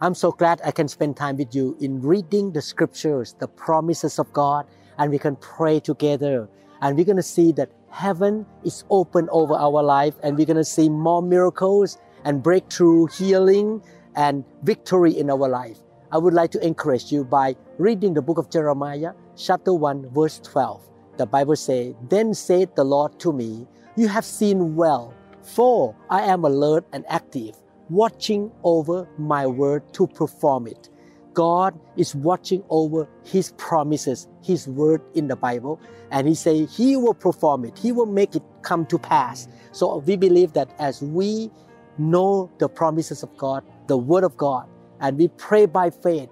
I'm so glad I can spend time with you in reading the scriptures, the promises of God, and we can pray together. And we're going to see that heaven is open over our life, and we're going to see more miracles and breakthrough, healing, and victory in our life. I would like to encourage you by reading the book of Jeremiah, chapter 1, verse 12. The Bible says, "Then said the Lord to me, you have seen well, for I am alert and active, watching over my word to perform it." God is watching over His promises, His word in the Bible. And He says He will perform it. He will make it come to pass. So we believe that as we know the promises of God, the word of God, and we pray by faith,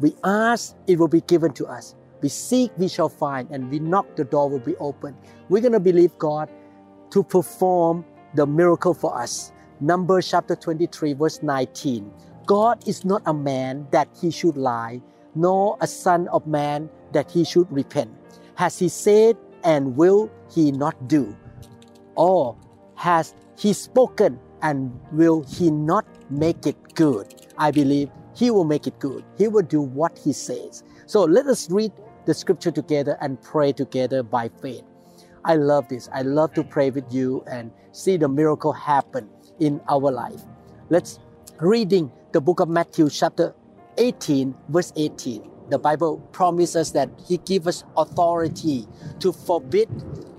we ask, it will be given to us. We seek, we shall find. And we knock, the door will be open. We're going to believe God to perform the miracle for us. Numbers chapter 23, verse 19. God is not a man that He should lie, nor a son of man that He should repent. Has He said, and will He not do? Or has He spoken, and will He not make it good? I believe He will make it good. He will do what He says. So let us read the scripture together and pray together by faith. I love this. I love to pray with you and see the miracle happen in our life. Let's reading the book of Matthew chapter 18, verse 18. The Bible promises that He gives us authority to forbid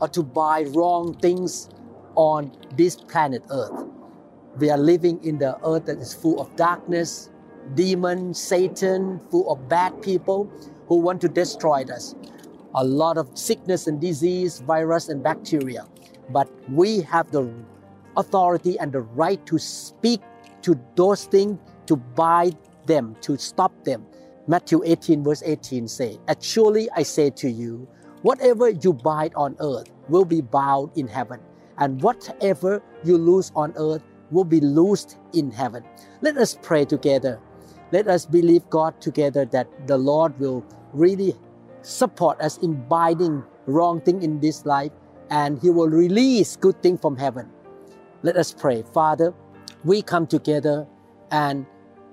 or to buy wrong things on this planet Earth. We are living in the earth that is full of darkness, demons, Satan, full of bad people who want to destroy us. A lot of sickness and disease, virus and bacteria. But we have the authority and the right to speak to those things, to bind them, to stop them. Matthew 18, verse 18 says, "And surely I say to you, whatever you bind on earth will be bound in heaven, and whatever you loose on earth will be loosed in heaven." Let us pray together. Let us believe God together that the Lord will really support us in binding wrong thing in this life, and He will release good thing from heaven. Let us pray. Father, we come together and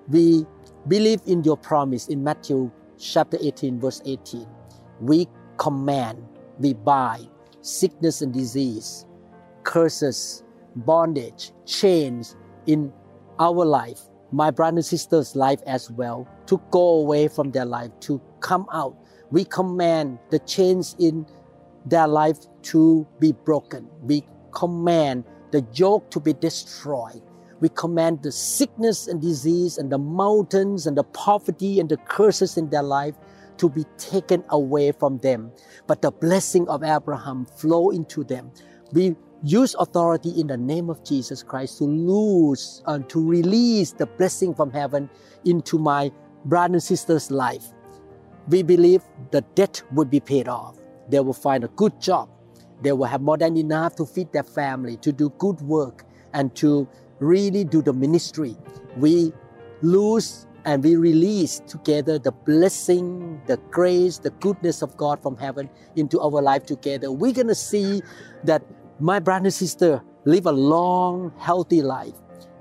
we believe in Your promise in Matthew chapter 18, verse 18. We command, we bind sickness and disease, curses, bondage, chains in our life, my brothers and sisters' life as well, to go away from their life, to come out. We command the chains in their life to be broken. We command the yoke to be destroyed. We command the sickness and disease and the mountains and the poverty and the curses in their life to be taken away from them. But the blessing of Abraham flow into them. We use authority in the name of Jesus Christ to loose and to release the blessing from heaven into my brother and sister's life. We believe the debt would be paid off. They will find a good job. They will have more than enough to feed their family, to do good work, and to really do the ministry. We lose and we release together the blessing, the grace, the goodness of God from heaven into our life together. We're going to see that my brother and sister live a long, healthy life,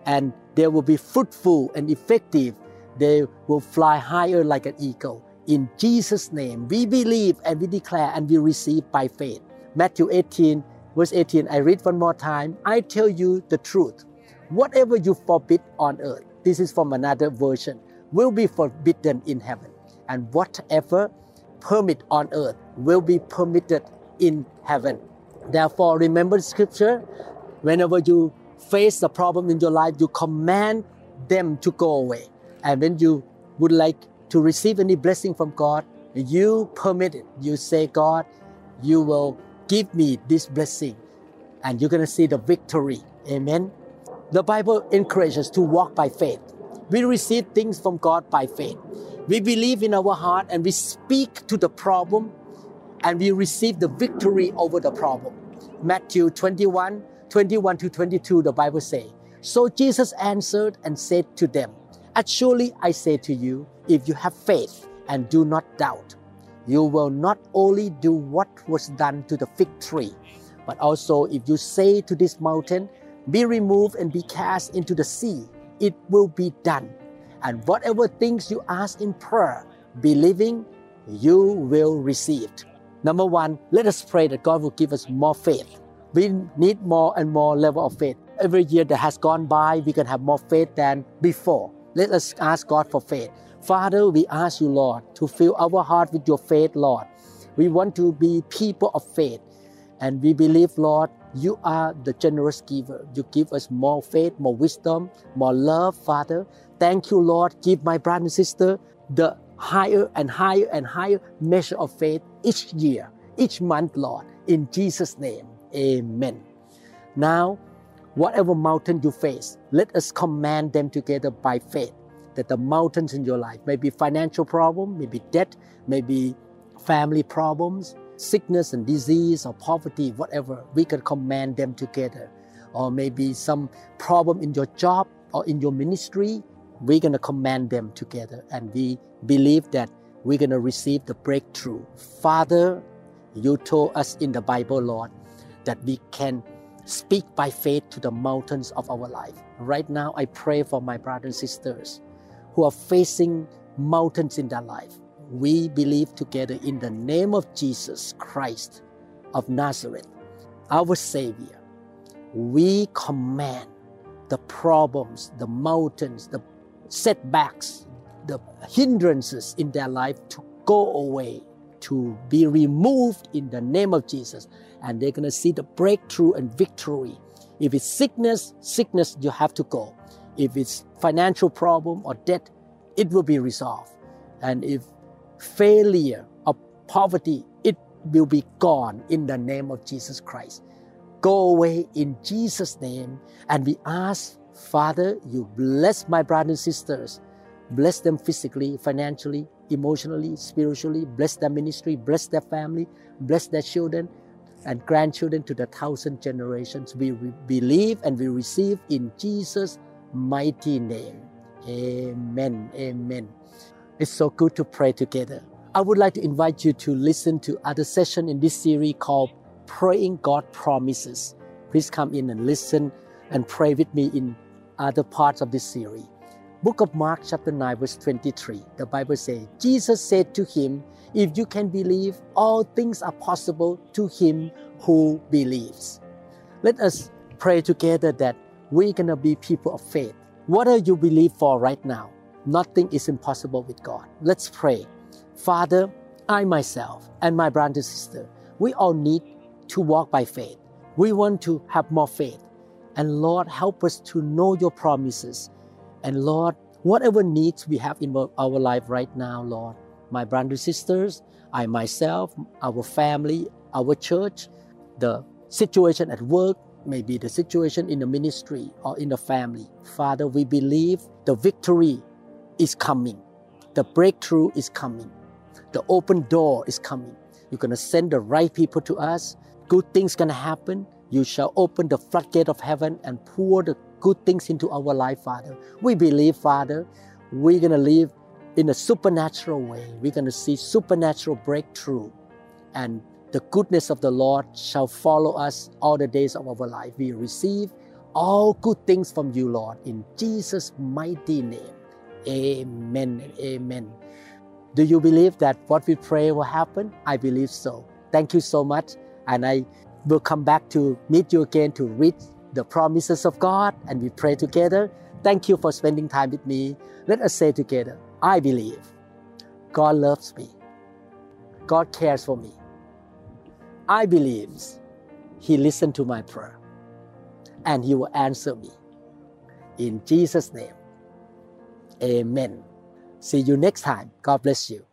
and they will be fruitful and effective. They will fly higher like an eagle. In Jesus' name, we believe and we declare and we receive by faith. Matthew 18, verse 18, I read one more time. I tell you the truth. Whatever you forbid on earth, this is from another version, will be forbidden in heaven. And whatever permit on earth will be permitted in heaven. Therefore, remember the scripture. Whenever you face a problem in your life, you command them to go away. And when you would like to receive any blessing from God, you permit it. You say, God, You will give me this blessing, and you're going to see the victory. Amen. The Bible encourages us to walk by faith. We receive things from God by faith. We believe in our heart and we speak to the problem and we receive the victory over the problem. Matthew 21, 21 to 22, the Bible says, "So Jesus answered and said to them, 'Surely I say to you, if you have faith and do not doubt, you will not only do what was done to the fig tree, but also if you say to this mountain, be removed and be cast into the sea, it will be done. And whatever things you ask in prayer, believing, you will receive.'" Number one, let us pray that God will give us more faith. We need more and more level of faith. Every year that has gone by, we can have more faith than before. Let us ask God for faith. Father, we ask you, Lord, to fill our heart with your faith, Lord. We want to be people of faith. And we believe, Lord, you are the generous giver. You give us more faith, more wisdom, more love, Father. Thank you, Lord. Give my brother and sister the higher and higher and higher measure of faith each year, each month, Lord. In Jesus' name, amen. Now, whatever mountain you face, let us command them together by faith, that the mountains in your life, maybe financial problem, maybe debt, maybe family problems, sickness and disease or poverty, whatever, we can command them together. Or maybe some problem in your job or in your ministry, we're going to command them together. And we believe that we're going to receive the breakthrough. Father, you told us in the Bible, Lord, that we can speak by faith to the mountains of our life. Right now, I pray for my brothers and sisters who are facing mountains in their life. We believe together in the name of Jesus Christ of Nazareth, our Savior. We command the problems, the mountains, the setbacks, the hindrances in their life to go away, to be removed in the name of Jesus. And they're going to see the breakthrough and victory. If it's sickness, you have to go. If it's financial problem or debt, it will be resolved. And if failure or poverty, it will be gone in the name of Jesus Christ. Go away in Jesus' name. And we ask, Father, you bless my brothers and sisters. Bless them physically, financially, emotionally, spiritually. Bless their ministry, bless their family, bless their children and grandchildren to the 1,000 generations. We believe and we receive in Jesus' mighty name. Amen. Amen. It's so good to pray together. I would like to invite you to listen to other session in this series called Praying God Promises. Please come in and listen and pray with me in other parts of this series. Book of Mark chapter 9 verse 23. The Bible says, Jesus said to him, "If you can believe, all things are possible to him who believes." Let us pray together that we're going to be people of faith. What are you believing for right now? Nothing is impossible with God. Let's pray. Father, I myself and my brother and sister, we all need to walk by faith. We want to have more faith. And Lord, help us to know your promises. And Lord, whatever needs we have in our life right now, Lord, my brothers and sisters, I myself, our family, our church, the situation at work, maybe the situation in the ministry or in the family. Father, we believe the victory is coming. The breakthrough is coming. The open door is coming. You're going to send the right people to us. Good things going to happen. You shall open the floodgate of heaven and pour the good things into our life, Father. We believe, Father, we're going to live in a supernatural way. We're going to see supernatural breakthrough. And the goodness of the Lord shall follow us all the days of our life. We receive all good things from you, Lord, in Jesus' mighty name. Amen and amen. Do you believe that what we pray will happen? I believe so. Thank you so much. And I will come back to meet you again to read the promises of God and we pray together. Thank you for spending time with me. Let us say together, I believe God loves me. God cares for me. I believe He listened to my prayer and He will answer me. In Jesus' name, amen. See you next time. God bless you.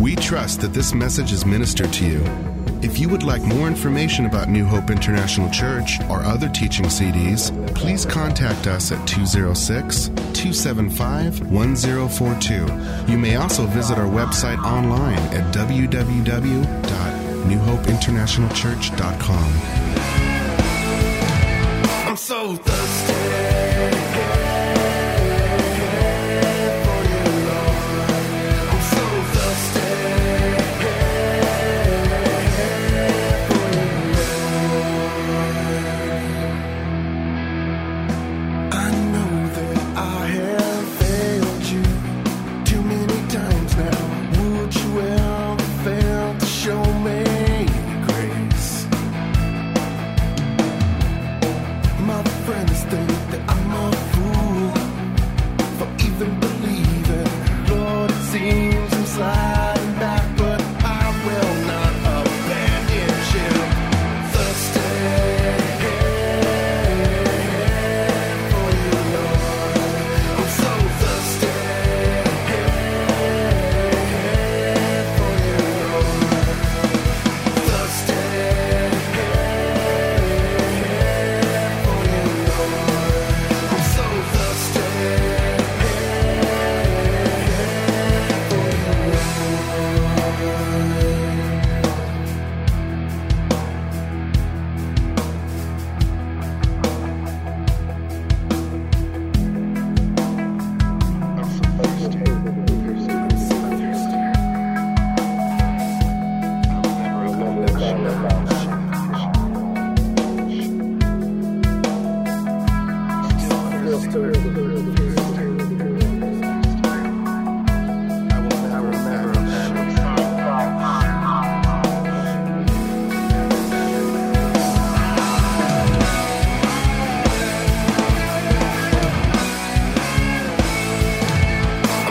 We trust that this message is ministered to you. If you would like more information about New Hope International Church or other teaching CDs, please contact us at 206-275-1042. You may also visit our website online at www.newhopeinternationalchurch.com. I'm so thirsty.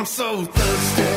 So thirsty.